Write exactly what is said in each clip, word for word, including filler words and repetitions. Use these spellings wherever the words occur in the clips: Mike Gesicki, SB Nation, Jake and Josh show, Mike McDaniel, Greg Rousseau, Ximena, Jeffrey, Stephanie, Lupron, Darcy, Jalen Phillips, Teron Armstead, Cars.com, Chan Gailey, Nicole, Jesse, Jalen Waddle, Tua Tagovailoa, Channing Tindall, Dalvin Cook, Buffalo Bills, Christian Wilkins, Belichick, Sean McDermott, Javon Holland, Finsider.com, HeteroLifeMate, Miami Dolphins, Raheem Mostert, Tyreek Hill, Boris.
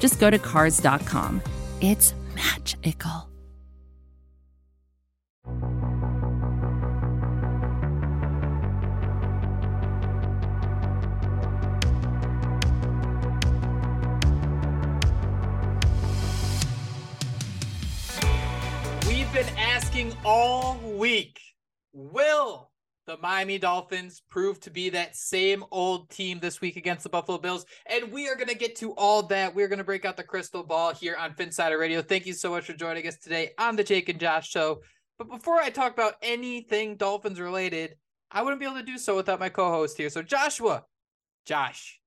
just go to Cars dot com. It's magical. We've been asking all week, will the Miami Dolphins prove to be that same old team this week against the Buffalo Bills? And we are going to get to all that. We're going to break out the crystal ball here on Phinsider Radio. Thank you so much for joining us today on the Jake and Josh show. But before I talk about anything Dolphins related, I wouldn't be able to do so without my co-host here. So Joshua, Josh,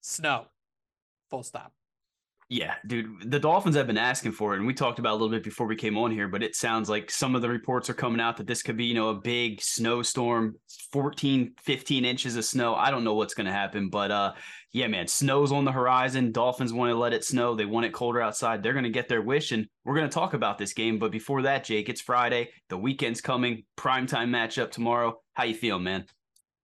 Snow, full stop. Yeah, dude, the Dolphins have been asking for it, and we talked about it a little bit before we came on here, but it sounds like some of the reports are coming out that this could be, you know, a big snowstorm, fourteen, fifteen inches of snow. I don't know what's going to happen, but uh, yeah, man, snow's on the horizon. Dolphins want to let it snow. They want it colder outside. They're going to get their wish, and we're going to talk about this game. But before that, Jake, it's Friday. The weekend's coming. Primetime matchup tomorrow. How you feeling, man?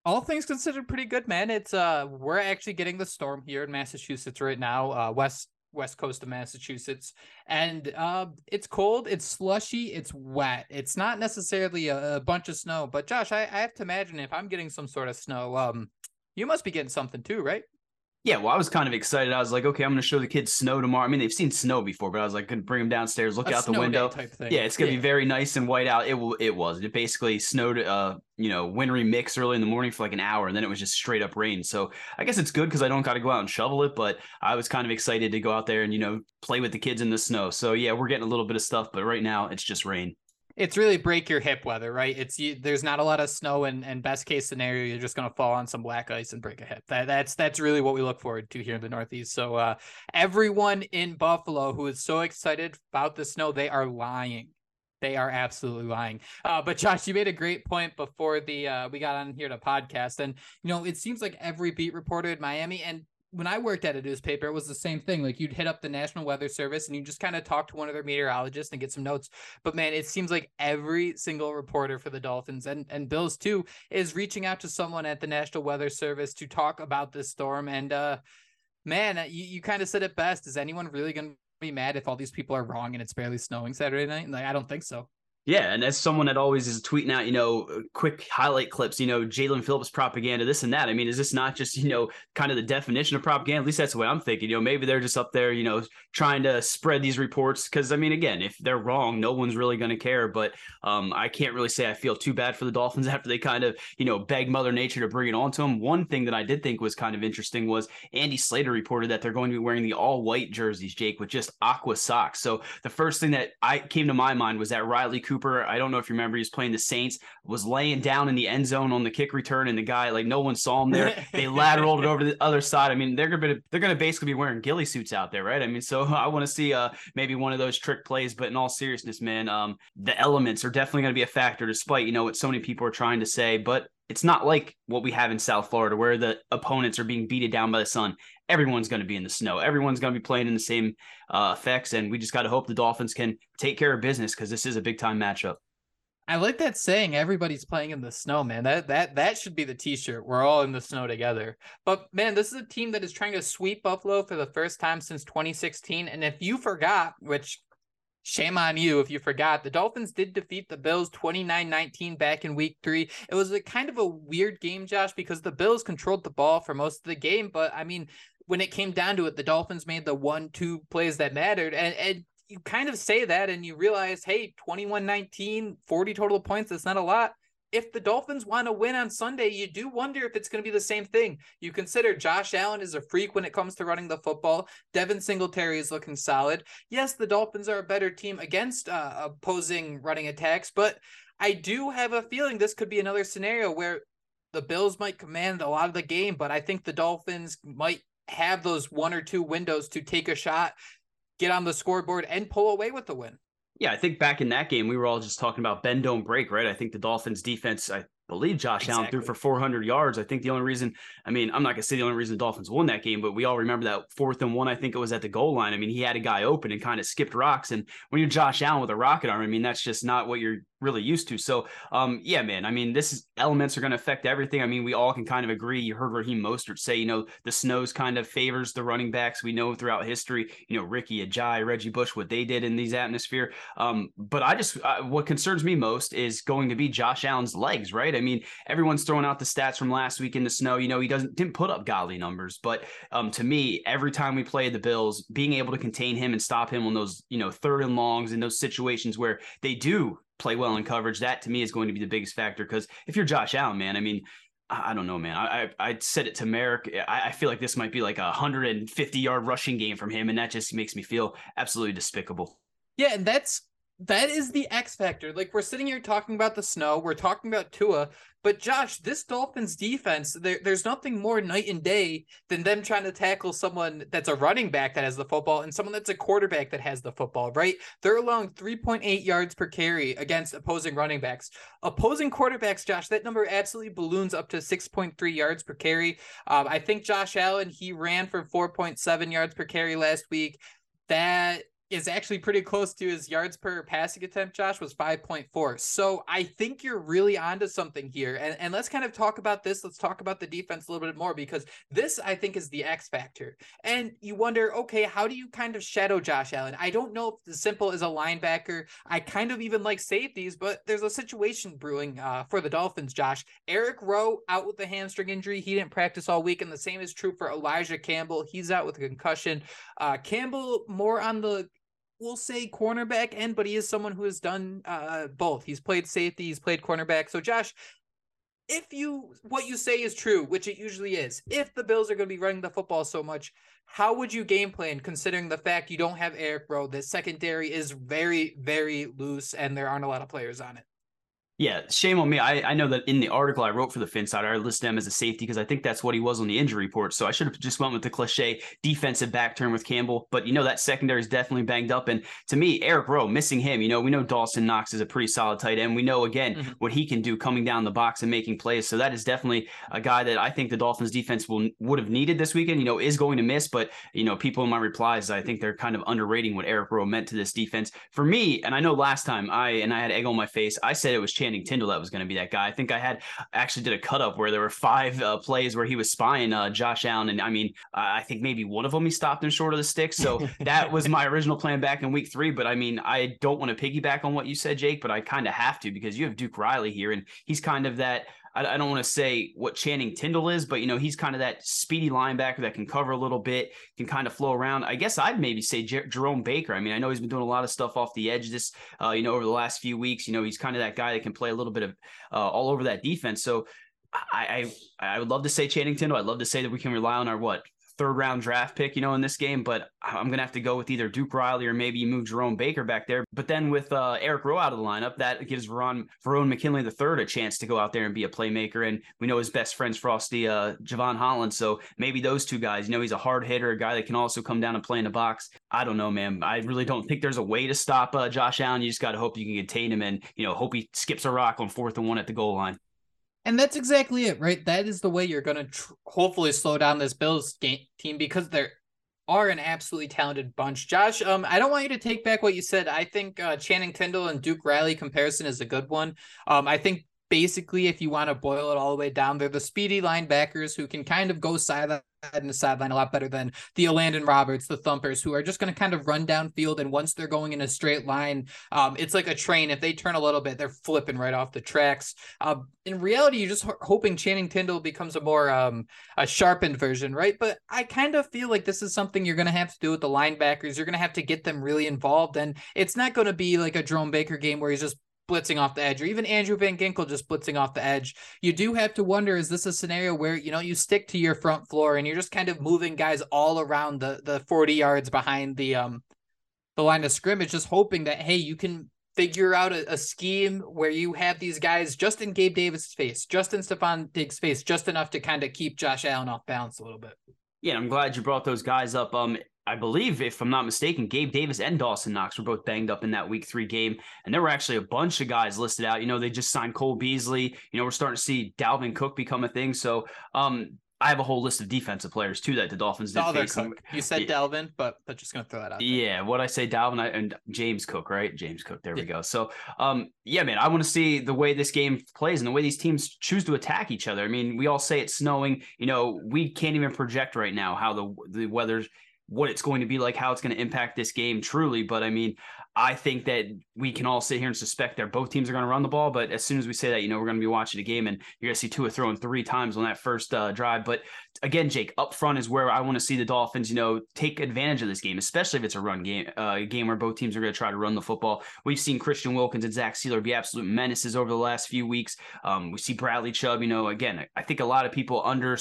All things considered, pretty good, man. It's uh, we're actually getting the storm here in Massachusetts right now, uh, west West Coast of Massachusetts, and uh, it's cold, it's slushy, it's wet. It's not necessarily a, a bunch of snow, but Josh, I, I have to imagine if I'm getting some sort of snow, um, you must be getting something too, right? Yeah, well, I was kind of excited. I was like, okay, I'm going to show the kids snow tomorrow. I mean, they've seen snow before, but I was like, going to bring them downstairs, look a out the window. Type thing. Yeah, it's going to yeah. be very nice and white out. It will. It was. It basically snowed, uh, you know, wintry mix early in the morning for like an hour, and then it was just straight up rain. So I guess it's good because I don't got to go out and shovel it, but I was kind of excited to go out there and, you know, play with the kids in the snow. So yeah, we're getting a little bit of stuff, but right now it's just rain. It's really break your hip weather, right? It's you, there's not a lot of snow, and, and best case scenario, you're just going to fall on some black ice and break a hip. That, that's that's really what we look forward to here in the Northeast. So uh, everyone in Buffalo who is so excited about the snow, they are lying. They are absolutely lying. Uh, but Josh, you made a great point before the uh, we got on here to podcast. And, you know, it seems like every beat reporter in Miami, and when I worked at a newspaper, it was the same thing. Like you'd hit up the National Weather Service and you just kind of talk to one of their meteorologists and get some notes. But man, it seems like every single reporter for the Dolphins and, and Bills too is reaching out to someone at the National Weather Service to talk about this storm. And uh, man, you, you kind of said it best. Is anyone really going to be mad if all these people are wrong and it's barely snowing Saturday night? Like, I don't think so. Yeah, and as someone that always is tweeting out, you know, quick highlight clips, you know, Jalen Phillips propaganda, this and that. I mean, is this not just, you know, kind of the definition of propaganda? At least that's the way I'm thinking. You know, maybe they're just up there, you know, trying to spread these reports because, I mean, again, if they're wrong, no one's really going to care. But um, I can't really say I feel too bad for the Dolphins after they kind of, you know, beg Mother Nature to bring it on to them. One thing that I did think was kind of interesting was Andy Slater reported that they're going to be wearing the all-white jerseys, Jake, with just aqua socks. So the first thing that I came to my mind was that Riley Cooper Cooper, I don't know if you remember, he was playing the Saints, was laying down in the end zone on the kick return, and the guy, like, no one saw him there. They lateraled it over to the other side. I mean, they're going to they're going to basically be wearing ghillie suits out there, right? I mean, so I want to see uh, maybe one of those trick plays, but in all seriousness, man, um, the elements are definitely going to be a factor despite, you know, what so many people are trying to say, but it's not like what we have in South Florida where the opponents are being beaten down by the sun. Everyone's going to be in the snow. Everyone's going to be playing in the same uh, effects. And we just got to hope the Dolphins can take care of business because this is a big time matchup. I like that saying, everybody's playing in the snow, man. That that that should be the t-shirt. We're all in the snow together. But man, this is a team that is trying to sweep Buffalo for the first time since twenty sixteen. And if you forgot, which shame on you if you forgot, the Dolphins did defeat the Bills twenty-nine nineteen back in week three. It was a kind of a weird game, Josh, because the Bills controlled the ball for most of the game. But I mean, when it came down to it, the Dolphins made the one, two plays that mattered. And, and you kind of say that and you realize, hey, twenty-one nineteen, forty total points, that's not a lot. If the Dolphins want to win on Sunday, you do wonder if it's going to be the same thing. You consider Josh Allen is a freak when it comes to running the football. Devin Singletary is looking solid. Yes, the Dolphins are a better team against uh, opposing running attacks, but I do have a feeling this could be another scenario where the Bills might command a lot of the game, but I think the Dolphins might have those one or two windows to take a shot, get on the scoreboard and pull away with the win. Yeah, I think back in that game, we were all just talking about bend, don't break, right? I think the Dolphins defense, I believe Josh exactly. Allen threw for four hundred yards. I think the only reason, I mean, I'm not going to say the only reason the Dolphins won that game, but we all remember that fourth and one, I think it was at the goal line. I mean, he had a guy open and kind of skipped rocks. And when you're Josh Allen with a rocket arm, I mean, that's just not what you're really used to. So, um, yeah, man, I mean, this is, elements are going to affect everything. I mean, we all can kind of agree. You heard Raheem Mostert say, you know, the snows kind of favors the running backs. We know throughout history, you know, Ricky, Ajay, Reggie Bush, what they did in these atmosphere. Um, but I just, uh, what concerns me most is going to be Josh Allen's legs, right? I mean, everyone's throwing out the stats from last week in the snow. You know, he doesn't didn't put up godly numbers, but um, to me, every time we played the Bills, being able to contain him and stop him on those, you know, third and longs and those situations where they do play well in coverage, that to me is going to be the biggest factor. Because if you're Josh Allen, man, I mean, I don't know, man. I I, I said it to Merrick. I, I feel like this might be like a one hundred fifty yard rushing game from him, and that just makes me feel absolutely despicable. Yeah, and that's that is the X factor. Like, we're sitting here talking about the snow, we're talking about Tua, but Josh, this Dolphins defense, there, there's nothing more night and day than them trying to tackle someone that's a running back that has the football and someone that's a quarterback that has the football, right? They're allowing three point eight yards per carry against opposing running backs. Opposing quarterbacks, Josh, that number absolutely balloons up to six point three yards per carry. Um, I think Josh Allen, he ran for four point seven yards per carry last week. That is actually pretty close to his yards per passing attempt, Josh, was five point four. So I think you're really onto something here. And, and let's kind of talk about this. Let's talk about the defense a little bit more, because this, I think, is the X factor. And you wonder, okay, how do you kind of shadow Josh Allen? I don't know if the simple is a linebacker. I kind of even like safeties, but there's a situation brewing uh, for the Dolphins, Josh. Eric Rowe out with a hamstring injury. He didn't practice all week. And the same is true for Elijah Campbell. He's out with a concussion. Uh, Campbell more on the we'll say cornerback end, but he is someone who has done uh, both. He's played safety, he's played cornerback. So Josh, if you, what you say is true, which it usually is, if the Bills are going to be running the football so much, how would you game plan considering the fact you don't have Eric Rowe? The secondary is very, very loose and there aren't a lot of players on it. Yeah, shame on me. I, I know that in the article I wrote for the Finsider, I listed him as a safety because I think that's what he was on the injury report. So I should have just went with the cliche defensive back turn with Campbell. But, you know, that secondary is definitely banged up. And to me, Eric Rowe, missing him, you know, we know Dawson Knox is a pretty solid tight end. We know, again, mm-hmm. what he can do coming down the box and making plays. So that is definitely a guy that I think the Dolphins defense will would have needed this weekend, you know, is going to miss. But, you know, people in my replies, I think they're kind of underrating what Eric Rowe meant to this defense. For me, and I know last time I and I had egg on my face, I said it was Chan Tindall that was going to be that guy. I think I had actually did a cut up where there were five uh, plays where he was spying uh, Josh Allen. And I mean, uh, I think maybe one of them, he stopped him short of the stick. So that was my original plan back in week three. But I mean, I don't want to piggyback on what you said, Jake, but I kind of have to, because you have Duke Riley here and he's kind of that, I don't want to say what Channing Tindall is, but, you know, he's kind of that speedy linebacker that can cover a little bit, can kind of flow around. I guess I'd maybe say Jer- Jerome Baker. I mean, I know he's been doing a lot of stuff off the edge this, uh, you know, over the last few weeks. You know, he's kind of that guy that can play a little bit of uh, all over that defense. So I, I I would love to say Channing Tindall. I'd love to say that we can rely on our, what, third round draft pick, you know, in this game, but I'm going to have to go with either Duke Riley or maybe you move Jerome Baker back there. But then with uh, Eric Rowe out of the lineup, that gives Verone, Verone McKinley the third a chance to go out there and be a playmaker. And we know his best friend's Frosty, uh, Javon Holland. So maybe those two guys, you know, he's a hard hitter, a guy that can also come down and play in the box. I don't know, man. I really don't think there's a way to stop uh, Josh Allen. You just got to hope you can contain him and, you know, hope he skips a rock on fourth and one at the goal line. And that's exactly it, right? That is the way you're going to tr- hopefully slow down this Bills game team, because they are an absolutely talented bunch. Josh, um, I don't want you to take back what you said. I think uh, Channing Tindall and Duke Riley comparison is a good one. Um, I think basically if you want to boil it all the way down, they're the speedy linebackers who can kind of go sideline to sideline a lot better than the Landon Roberts, the thumpers, who are just going to kind of run downfield. And once they're going in a straight line, um, it's like a train. If they turn a little bit, they're flipping right off the tracks. Uh, in reality, you're just ho- hoping Channing Tindall becomes a more um, a sharpened version, right? But I kind of feel like this is something you're going to have to do with the linebackers. You're going to have to get them really involved. And it's not going to be like a Jerome Baker game where he's just blitzing off the edge, or even Andrew Van Ginkel just blitzing off the edge. You do have to wonder, is this a scenario where, you know, you stick to your front floor and you're just kind of moving guys all around the the forty yards behind the um the line of scrimmage, just hoping that, hey, you can figure out a, a scheme where you have these guys just in Gabe Davis' face, just in Stephon Diggs' face, just enough to kind of keep Josh Allen off balance a little bit. Yeah, I'm glad you brought those guys up. Um, I believe, if I'm not mistaken, Gabe Davis and Dawson Knox were both banged up in that week three game. And there were actually a bunch of guys listed out. You know, they just signed Cole Beasley. You know, we're starting to see Dalvin Cook become a thing. So um, I have a whole list of defensive players, too, that the Dolphins did face. Cook. You said yeah. Dalvin, but but just going to throw that out there. Yeah, what I say, Dalvin I, and James Cook, right? James Cook, there yeah. we go. So, um, yeah, man, I want to see the way this game plays and the way these teams choose to attack each other. I mean, we all say it's snowing. You know, we can't even project right now how the the weather's what it's going to be like, how it's going to impact this game truly. But I mean, I think that we can all sit here and suspect that both teams are going to run the ball. But as soon as we say that, you know, we're going to be watching a game and you're going to see Tua throwing three times on that first uh, drive. But again, Jake, up front is where I want to see the Dolphins, you know, take advantage of this game, especially if it's a run game, uh, a game where both teams are going to try to run the football. We've seen Christian Wilkins and Zach Sealer be absolute menaces over the last few weeks. Um, we see Bradley Chubb, you know, again, I think a lot of people under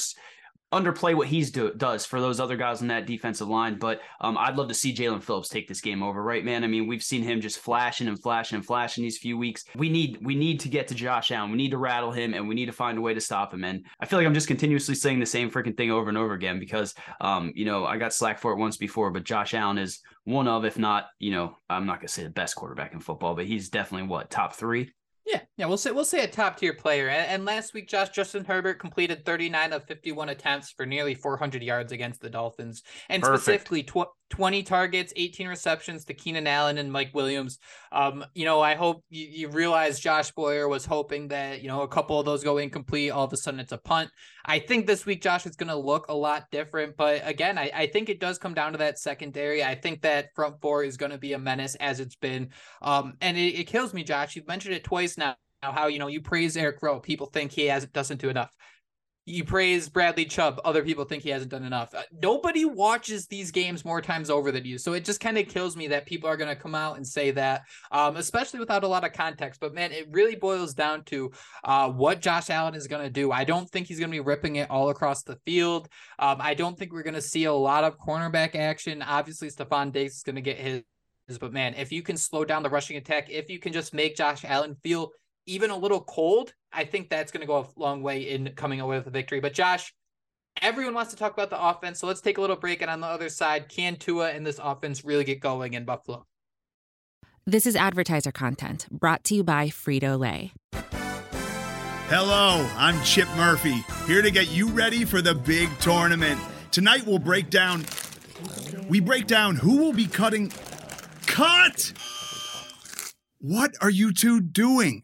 underplay what he's do does for those other guys on that defensive line. But um, I'd love to see Jalen Phillips take this game over, right, man? I mean, we've seen him just flashing and flashing and flashing these few weeks. We need we need to get to Josh Allen. We need to rattle him, and we need to find a way to stop him. And I feel like I'm just continuously saying the same freaking thing over and over again because, um, you know, I got slack for it once before, but Josh Allen is one of, if not, you know, I'm not going to say the best quarterback in football, but he's definitely, what, top three? Yeah, yeah, we'll say we'll say a top tier player. And, and last week, Josh Justin Herbert completed thirty-nine of fifty-one attempts for nearly four hundred yards against the Dolphins, and Perfect. specifically tw- twenty targets, eighteen receptions to Keenan Allen and Mike Williams. Um, you know, I hope you, you realize Josh Boyer was hoping that, you know, a couple of those go incomplete. All of a sudden, it's a punt. I think this week Josh is going to look a lot different, but again, I, I think it does come down to that secondary. I think that front four is going to be a menace as it's been, um, and it, it kills me, Josh. You've mentioned it twice now. How, you know, you praise Eric Rowe, people think he hasn't doesn't do enough. You praise Bradley Chubb, other people think he hasn't done enough. Uh, nobody watches these games more times over than you, so it just kind of kills me that people are going to come out and say that, um, especially without a lot of context. But man, it really boils down to uh, what Josh Allen is going to do. I don't think he's going to be ripping it all across the field. Um, I don't think we're going to see a lot of cornerback action. Obviously, Stephon Diggs is going to get his. But man, if you can slow down the rushing attack, if you can just make Josh Allen feel even a little cold, I think that's going to go a long way in coming away with a victory. But Josh, everyone wants to talk about the offense, so let's take a little break. And on the other side, can Tua and this offense really get going in Buffalo? This is advertiser content brought to you by Frito-Lay. Hello, I'm Chip Murphy, here to get you ready for the big tournament. Tonight we'll break down, we break down who will be cutting... Cut! What are you two doing?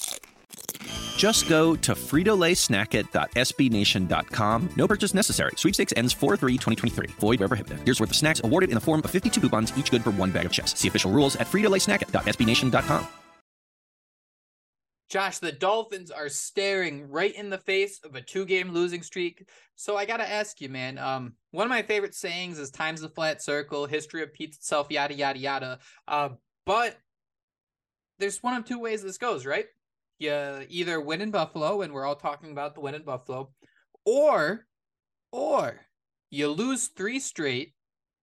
Just go to Frito-Lay Snacket.S B Nation dot com. No purchase necessary. Sweepstakes ends four three twenty twenty-three. Void where prohibited. Here's worth of snacks awarded in the form of fifty-two coupons, each good for one bag of chips. See official rules at Frito-Lay Snacket.S B Nation dot com. Josh, the Dolphins are staring right in the face of a two-game losing streak. So I got to ask you, man, um, one of my favorite sayings is time's a flat circle, history repeats itself, yada, yada, yada. Uh, but there's one of two ways this goes, right? You either win in Buffalo, and we're all talking about the win in Buffalo, or, or you lose three straight,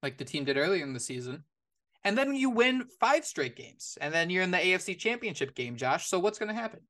like the team did earlier in the season, and then you win five straight games, and then you're in the A F C Championship game, Josh. So what's going to happen?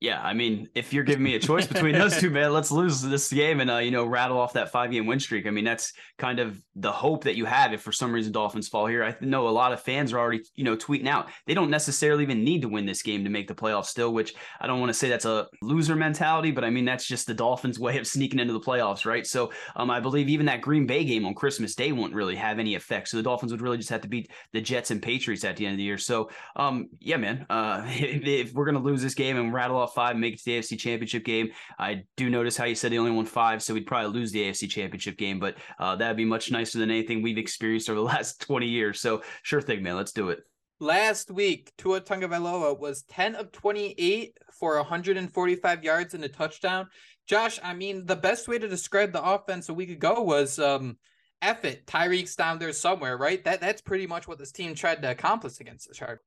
Yeah, I mean, if you're giving me a choice between those two, man, let's lose this game and, uh, you know, rattle off that five-game win streak. I mean, that's kind of the hope that you have if for some reason Dolphins fall here. I know a lot of fans are already, you know, tweeting out. They don't necessarily even need to win this game to make the playoffs still, which I don't want to say that's a loser mentality, but I mean, that's just the Dolphins' way of sneaking into the playoffs, right? So um, I believe even that Green Bay game on Christmas Day won't really have any effect. So the Dolphins would really just have to beat the Jets and Patriots at the end of the year. So, um, yeah, man, uh, if we're going to lose this game and rattle off five, make it to the A F C Championship game. I do notice how you said they only won five, so we'd probably lose the A F C Championship game, but uh, that'd be much nicer than anything we've experienced over the last twenty years. So sure thing, man, let's do it. Last week, Tua Tagovailoa was ten of twenty-eight for one forty-five yards and a touchdown. Josh, I mean, the best way to describe the offense a week ago was um, F it. Tyreek's down there somewhere, right? That That's pretty much what this team tried to accomplish against the Chargers.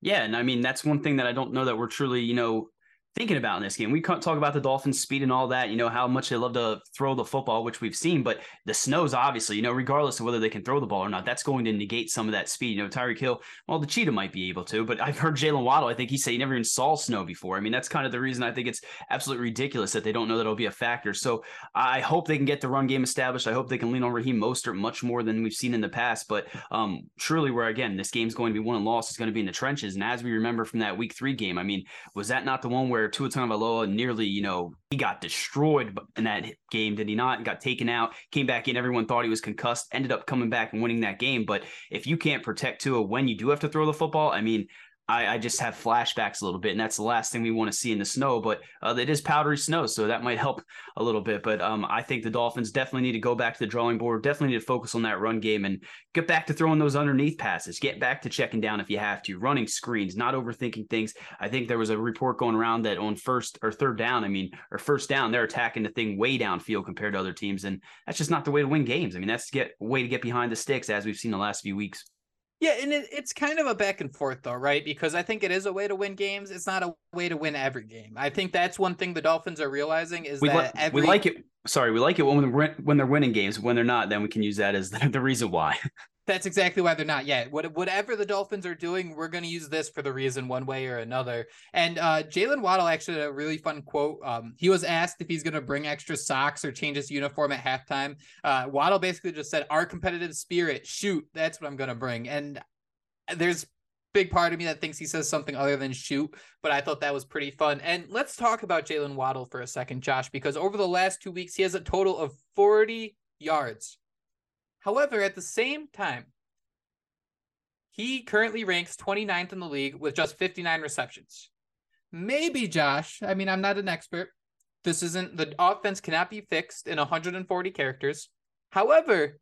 Yeah, and I mean, that's one thing that I don't know that we're truly, you know, thinking about in this game. We can't talk about the Dolphins' speed and all that, you know, how much they love to throw the football, which we've seen, but the snow's obviously, you know, regardless of whether they can throw the ball or not, that's going to negate some of that speed. You know, Tyreek Hill, well, the cheetah might be able to, but I've heard Jalen Waddle, I think he said he never even saw snow before. I mean, that's kind of the reason I think it's absolutely ridiculous that they don't know that it'll be a factor. So I hope they can get the run game established. I hope they can lean on Raheem Mostert much more than we've seen in the past, but um, truly where, again, this game's going to be won and lost is going to be in the trenches. And as we remember from that week three game, I mean, was that not the one where Tua Tagovailoa nearly, you know, he got destroyed in that game, did he not? Got taken out, came back in, everyone thought he was concussed, ended up coming back and winning that game. But if you can't protect Tua when you do have to throw the football, I mean, I, I just have flashbacks a little bit, and that's the last thing we want to see in the snow, but uh, it is powdery snow, so that might help a little bit. But um, I think the Dolphins definitely need to go back to the drawing board, definitely need to focus on that run game and get back to throwing those underneath passes, get back to checking down if you have to, running screens, not overthinking things. I think there was a report going around that on first or third down, I mean, or first down, they're attacking the thing way downfield compared to other teams, and that's just not the way to win games. I mean, that's the way to get behind the sticks, as we've seen the last few weeks. Yeah, and it, it's kind of a back and forth, though, right? Because I think it is a way to win games. It's not a way to win every game. I think that's one thing the Dolphins are realizing is we that li- every... We like it. Sorry, we like it when, we're, when they're winning games. When they're not, then we can use that as the, the reason why. That's exactly why they're not yet. What, whatever the Dolphins are doing, we're going to use this for the reason one way or another. And uh, Jalen Waddle actually had a really fun quote. Um, he was asked if he's going to bring extra socks or change his uniform at halftime. Uh, Waddle basically just said, our competitive spirit, shoot, that's what I'm going to bring. And there's big part of me that thinks he says something other than shoot, but I thought that was pretty fun. And let's talk about Jalen Waddle for a second, Josh, because over the last two weeks, he has a total of forty yards. However, at the same time, he currently ranks twenty-ninth in the league with just fifty-nine receptions. Maybe, Josh, I mean, I'm not an expert. This isn't, the offense cannot be fixed in one forty characters. However,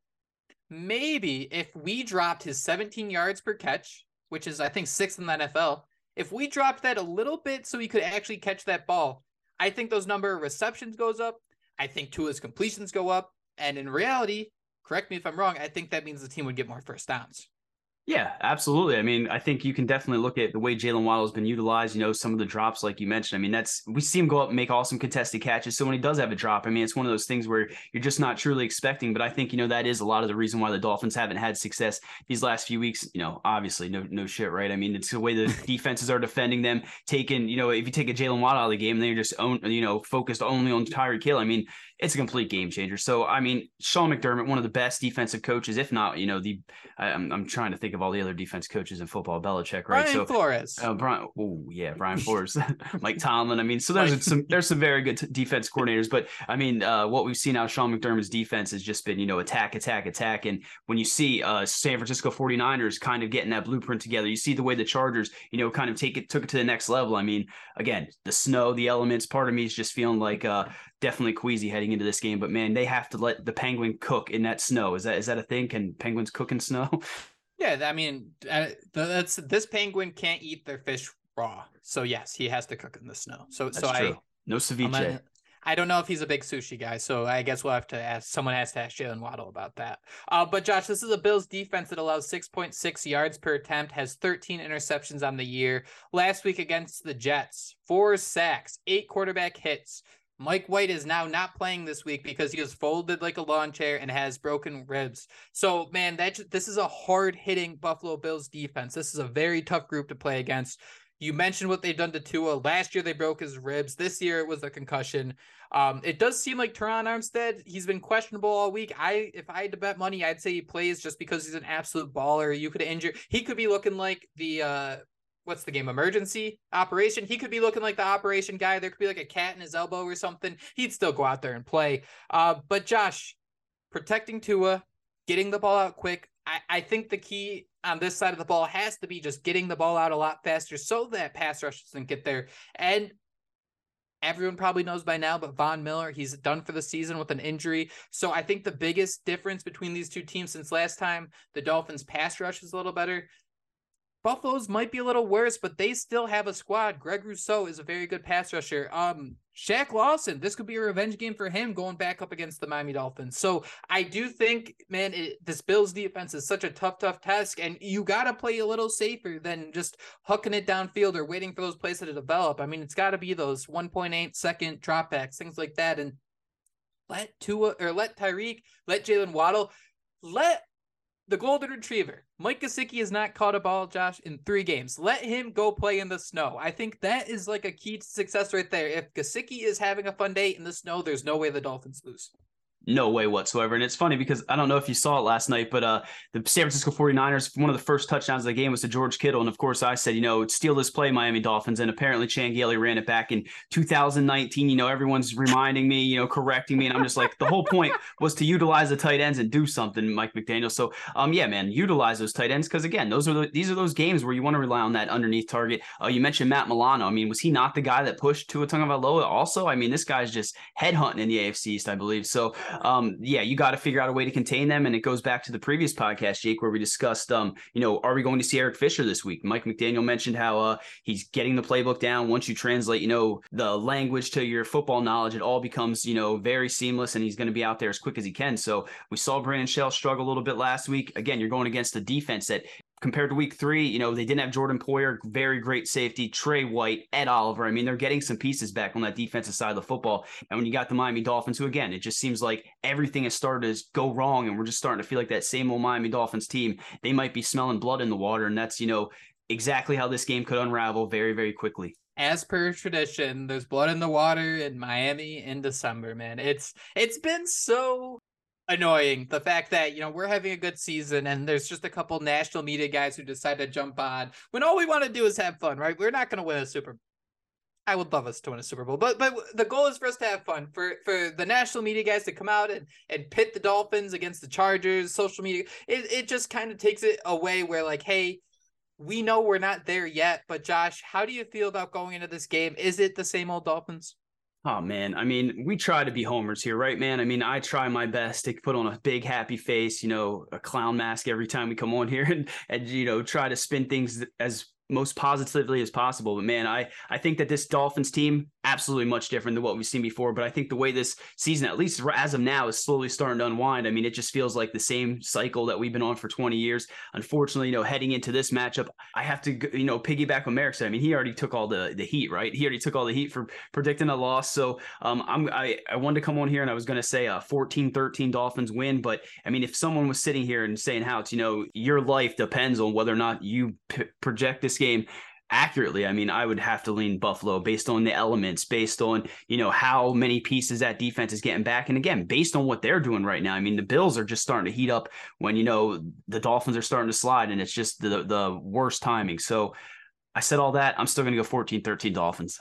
maybe if we dropped his seventeen yards per catch, which is, I think, sixth in the N F L, if we dropped that a little bit so he could actually catch that ball, I think those number of receptions goes up. I think Tua's completions go up. And in reality, correct me if I'm wrong, I think that means the team would get more first downs. Yeah, absolutely. I mean, I think you can definitely look at the way Jalen Waddle has been utilized, you know, some of the drops, like you mentioned. I mean, that's, we see him go up and make awesome contested catches. So when he does have a drop, I mean, it's one of those things where you're just not truly expecting, but I think, you know, that is a lot of the reason why the Dolphins haven't had success these last few weeks, you know, obviously no, no shit, right? I mean, it's the way the defenses are defending them, taking, you know, if you take a Jalen Waddle out of the game, then you're just own, you know, focused only on Tyreek Hill. I mean, it's a complete game changer. So, I mean, Sean McDermott, one of the best defensive coaches, if not, you know, the, I, I'm, I'm trying to think of all the other defense coaches in football, Belichick, right? Brian so, Flores. Uh, Brian, oh, yeah, Brian Flores, Mike Tomlin. I mean, so there's some there's some very good t- defense coordinators. But, I mean, uh, what we've seen out of Sean McDermott's defense has just been, you know, attack, attack, attack. And when you see uh, San Francisco forty-niners kind of getting that blueprint together, you see the way the Chargers, you know, kind of take it took it to the next level. I mean, again, the snow, the elements, part of me is just feeling like uh, definitely queasy heading into this game. But, man, they have to let the Penguin cook in that snow. Is that is that a thing? Can Penguins cook in snow? Yeah, I mean, that's this Penguin can't eat their fish raw. So, yes, he has to cook in the snow. So, that's so true. I no ceviche. Not, I don't know if he's a big sushi guy. So, I guess we'll have to ask someone has to ask Jalen Waddle about that. Uh, but, Josh, this is a Bills defense that allows six point six yards per attempt, has thirteen interceptions on the year. Last week against the Jets, four sacks, eight quarterback hits. Mike White is now not playing this week because he was folded like a lawn chair and has broken ribs. So, man, that this is a hard-hitting Buffalo Bills defense. This is a very tough group to play against. You mentioned what they've done to Tua. Last year, they broke his ribs. This year, it was a concussion. Um, it does seem like Teron Armstead, he's been questionable all week. I, If I had to bet money, I'd say he plays just because he's an absolute baller. You could injure. He could be looking like the uh, – what's the game, emergency operation? He could be looking like the operation guy. There could be like a cat in his elbow or something. He'd still go out there and play. Uh, but Josh, protecting Tua, getting the ball out quick. I, I think the key on this side of the ball has to be just getting the ball out a lot faster so that pass rush doesn't get there. And everyone probably knows by now, but Von Miller, he's done for the season with an injury. So I think the biggest difference between these two teams since last time, the Dolphins pass rush is a little better. Buffalo's might be a little worse, but they still have a squad. Greg Rousseau is a very good pass rusher. Um, Shaq Lawson, this could be a revenge game for him going back up against the Miami Dolphins. So I do think, man, it, this Bills defense is such a tough, tough task, and you got to play a little safer than just hucking it downfield or waiting for those plays to develop. I mean, it's got to be those one point eight second dropbacks, things like that, and let Tua or let Tyreek, let Jalen Waddle, let the golden retriever, Mike Gesicki, has not caught a ball, Josh, in three games. Let him go play in the snow. I think that is like a key to success right there. If Gesicki is having a fun day in the snow, there's no way the Dolphins lose. No way whatsoever. And it's funny because I don't know if you saw it last night, but uh, the San Francisco forty-niners, one of the first touchdowns of the game was to George Kittle. And of course I said, you know, steal this play, Miami Dolphins. And apparently Chan Gailey ran it back in two thousand nineteen. You know, everyone's reminding me, you know, correcting me. And I'm just like, the whole point was to utilize the tight ends and do something, Mike McDaniel. So um, yeah, man, utilize those tight ends. Cause again, those are the, these are those games where you want to rely on that underneath target. Uh, you mentioned Matt Milano. I mean, was he not the guy that pushed Tua Tagovailoa also? I mean, this guy's just headhunting in the A F C East, I believe. So, Um, yeah, you got to figure out a way to contain them. And it goes back to the previous podcast, Jake, where we discussed, um, you know, are we going to see Eric Fisher this week? Mike McDaniel mentioned how uh, he's getting the playbook down. Once you translate, you know, the language to your football knowledge, it all becomes, you know, very seamless, and he's going to be out there as quick as he can. So we saw Brandon Shell struggle a little bit last week. Again, you're going against a defense that, compared to week three, you know, they didn't have Jordan Poyer, very great safety, Trey White, Ed Oliver. I mean, they're getting some pieces back on that defensive side of the football. And when you got the Miami Dolphins, who, again, it just seems like everything has started to go wrong, and we're just starting to feel like that same old Miami Dolphins team, they might be smelling blood in the water. And that's, you know, exactly how this game could unravel very, very quickly. As per tradition, there's blood in the water in Miami in December, man. It's It's been so annoying, the fact that, you know, we're having a good season and there's just a couple national media guys who decide to jump on when all we want to do is have fun, right? We're not going to win a Super Bowl. I would love us to win a Super Bowl, but but the goal is for us to have fun, for for the national media guys to come out and, and pit the Dolphins against the Chargers, social media. It, it just kind of takes it away where, like, hey, we know we're not there yet, but Josh, how do you feel about going into this game? Is it the same old Dolphins? Oh, man. I mean, we try to be homers here, right, man? I mean, I try my best to put on a big, happy face, you know, a clown mask every time we come on here and, and you know, try to spin things as most positively as possible. But, man, I, I think that this Dolphins team, absolutely much different than what we've seen before. But I think the way this season, at least as of now, is slowly starting to unwind. I mean, it just feels like the same cycle that we've been on for twenty years. Unfortunately, you know, heading into this matchup, I have to, you know, piggyback what Merrick said. I mean, he already took all the, the heat, right? He already took all the heat for predicting a loss. So um, I'm, I, I wanted to come on here and I was going to say a fourteen thirteen Dolphins win. But I mean, if someone was sitting here and saying how it's, you know, your life depends on whether or not you p- project this game accurately, I mean, I would have to lean Buffalo based on the elements, based on, you know, how many pieces that defense is getting back. And again, based on what they're doing right now, I mean, the Bills are just starting to heat up when, you know, the Dolphins are starting to slide, and it's just the, the worst timing. So I said all that, I'm still going to go fourteen thirteen Dolphins.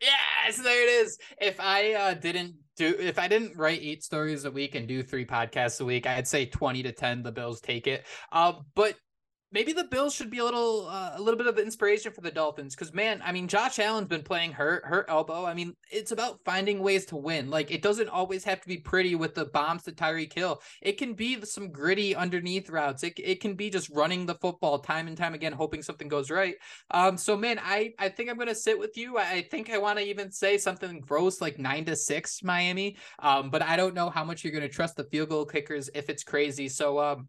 Yes, there it is. If I uh, didn't do, if I didn't write eight stories a week and do three podcasts a week, I'd say twenty to ten, the Bills take it. Uh, but maybe the Bills should be a little, uh, a little bit of inspiration for the Dolphins, because, man, I mean, Josh Allen's been playing hurt, hurt elbow. I mean, it's about finding ways to win. Like, it doesn't always have to be pretty with the bombs to Tyreek Hill. It can be some gritty underneath routes. It it can be just running the football time and time again, hoping something goes right. Um, so, man, I I think I'm gonna sit with you. I, I think I want to even say something gross like nine to six Miami. Um, but I don't know how much you're gonna trust the field goal kickers if it's crazy. So, um.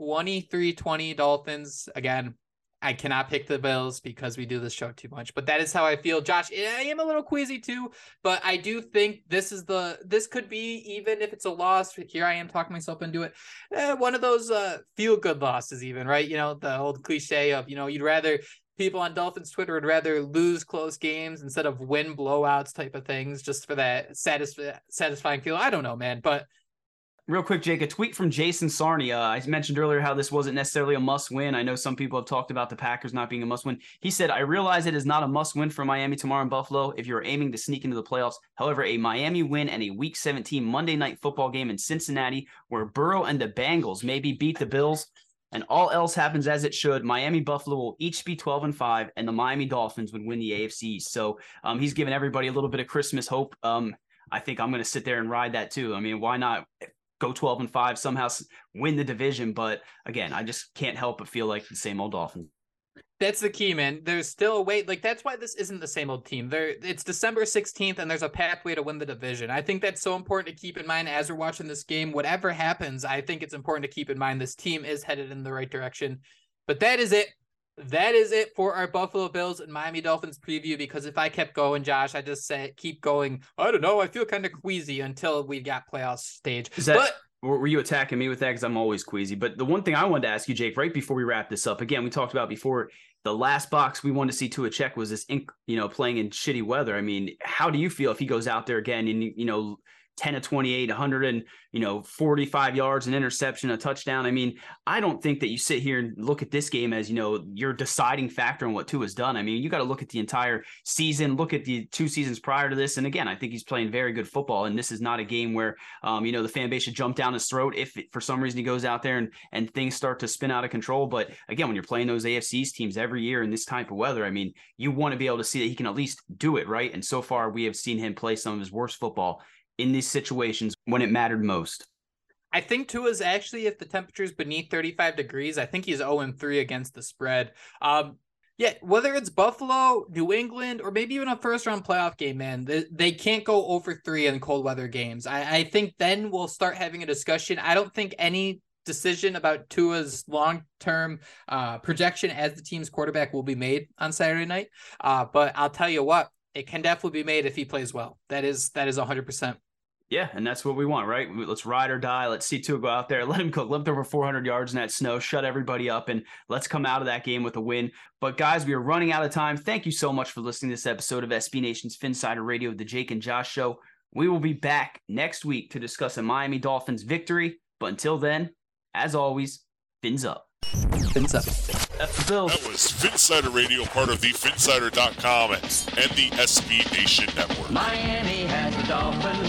twenty-three twenty Dolphins. Again, I cannot pick the Bills because we do this show too much, but that is how I feel, Josh. I am a little queasy too, but I do think this is the, this could be, even if it's a loss, here I am talking myself into it, eh, one of those uh, feel-good losses even, right? You know, the old cliche of, you know, you'd rather, people on Dolphins Twitter would rather lose close games instead of win blowouts type of things, just for that satisf- satisfying feel. I don't know, man, but real quick, Jake, a tweet from Jason Sarnia. Uh, I mentioned earlier how this wasn't necessarily a must-win. I know some people have talked about the Packers not being a must-win. He said, I realize it is not a must-win for Miami tomorrow in Buffalo if you're aiming to sneak into the playoffs. However, a Miami win and a Week seventeen Monday night football game in Cincinnati where Burrow and the Bengals maybe beat the Bills, and all else happens as it should, Miami Buffalo will each be twelve and five, and the Miami Dolphins would win the A F C. So um, he's giving everybody a little bit of Christmas hope. Um, I think I'm going to sit there and ride that too. I mean, why not? Go twelve and five, somehow win the division. But again, I just can't help but feel like the same old Dolphins. That's the key, man. There's still a way. Like, that's why this isn't the same old team. There, it's December sixteenth, and there's a pathway to win the division. I think that's so important to keep in mind as we're watching this game. Whatever happens, I think it's important to keep in mind this team is headed in the right direction. But that is it. That is it for our Buffalo Bills and Miami Dolphins preview, because if I kept going, Josh, I just said keep going. I don't know. I feel kind of queasy until we got playoff stage. Is that- but Were you attacking me with that? Because I'm always queasy. But the one thing I wanted to ask you, Jake, right before we wrap this up, again, we talked about before, the last box we wanted to see Tua check was this, inc- you know, playing in shitty weather. I mean, how do you feel if he goes out there again and, you know, ten of twenty-eight, one hundred and, you know, forty-five yards, an interception, a touchdown? I mean, I don't think that you sit here and look at this game as, you know, your deciding factor on what Tua's done. I mean, you got to look at the entire season, look at the two seasons prior to this. And again, I think he's playing very good football, and this is not a game where, um, you know, the fan base should jump down his throat if it, for some reason he goes out there and, and things start to spin out of control. But again, when you're playing those A F C's teams every year in this type of weather, I mean, you want to be able to see that he can at least do it, right? And so far we have seen him play some of his worst football in these situations when it mattered most. I think Tua's actually, if the temperature's beneath thirty-five degrees, I think he's oh and three against the spread. Um, yeah, whether it's Buffalo, New England, or maybe even a first-round playoff game, man, they, they can't go over three in cold weather games. I, I think then we'll start having a discussion. I don't think any decision about Tua's long-term uh, projection as the team's quarterback will be made on Saturday night. Uh, but I'll tell you what, it can definitely be made if he plays well. That is, that is one hundred percent. Yeah, and that's what we want, right? Let's ride or die. Let's see Tua go out there. Let him cook. Let him throw over four hundred yards in that snow. Shut everybody up, and let's come out of that game with a win. But, guys, we are running out of time. Thank you so much for listening to this episode of S B Nation's Finsider Radio, the Jake and Josh Show. We will be back next week to discuss a Miami Dolphins victory. But until then, as always, Fins up. Fins up. That's the Bills. That was Phinsider Radio, part of the Finsider dot com and the S B Nation Network. Miami has the Dolphins,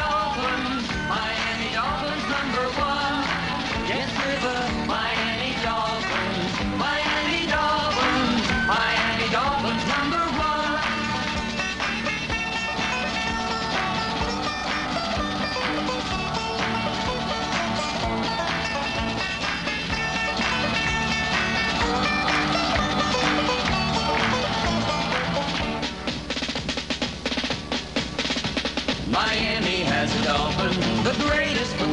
Dolphins, Miami Dolphins number one. Yes, we're the Miami Miami Dolphins, Miami Dolphins number one. Miami has the Dolphins, the greatest